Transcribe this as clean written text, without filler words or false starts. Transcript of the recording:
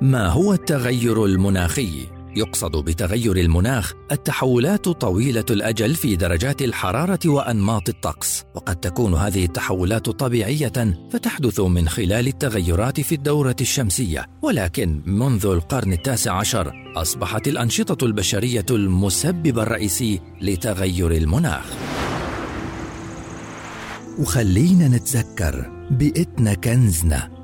ما هو التغير المناخي؟ يقصد بتغير المناخ التحولات طويلة الأجل في درجات الحرارة وأنماط الطقس، وقد تكون هذه التحولات طبيعية فتحدث من خلال التغيرات في الدورة الشمسية، ولكن منذ القرن التاسع عشر أصبحت الأنشطة البشرية المسبب الرئيسي لتغير المناخ. وخلينا نتذكر بيئتنا كنزنا،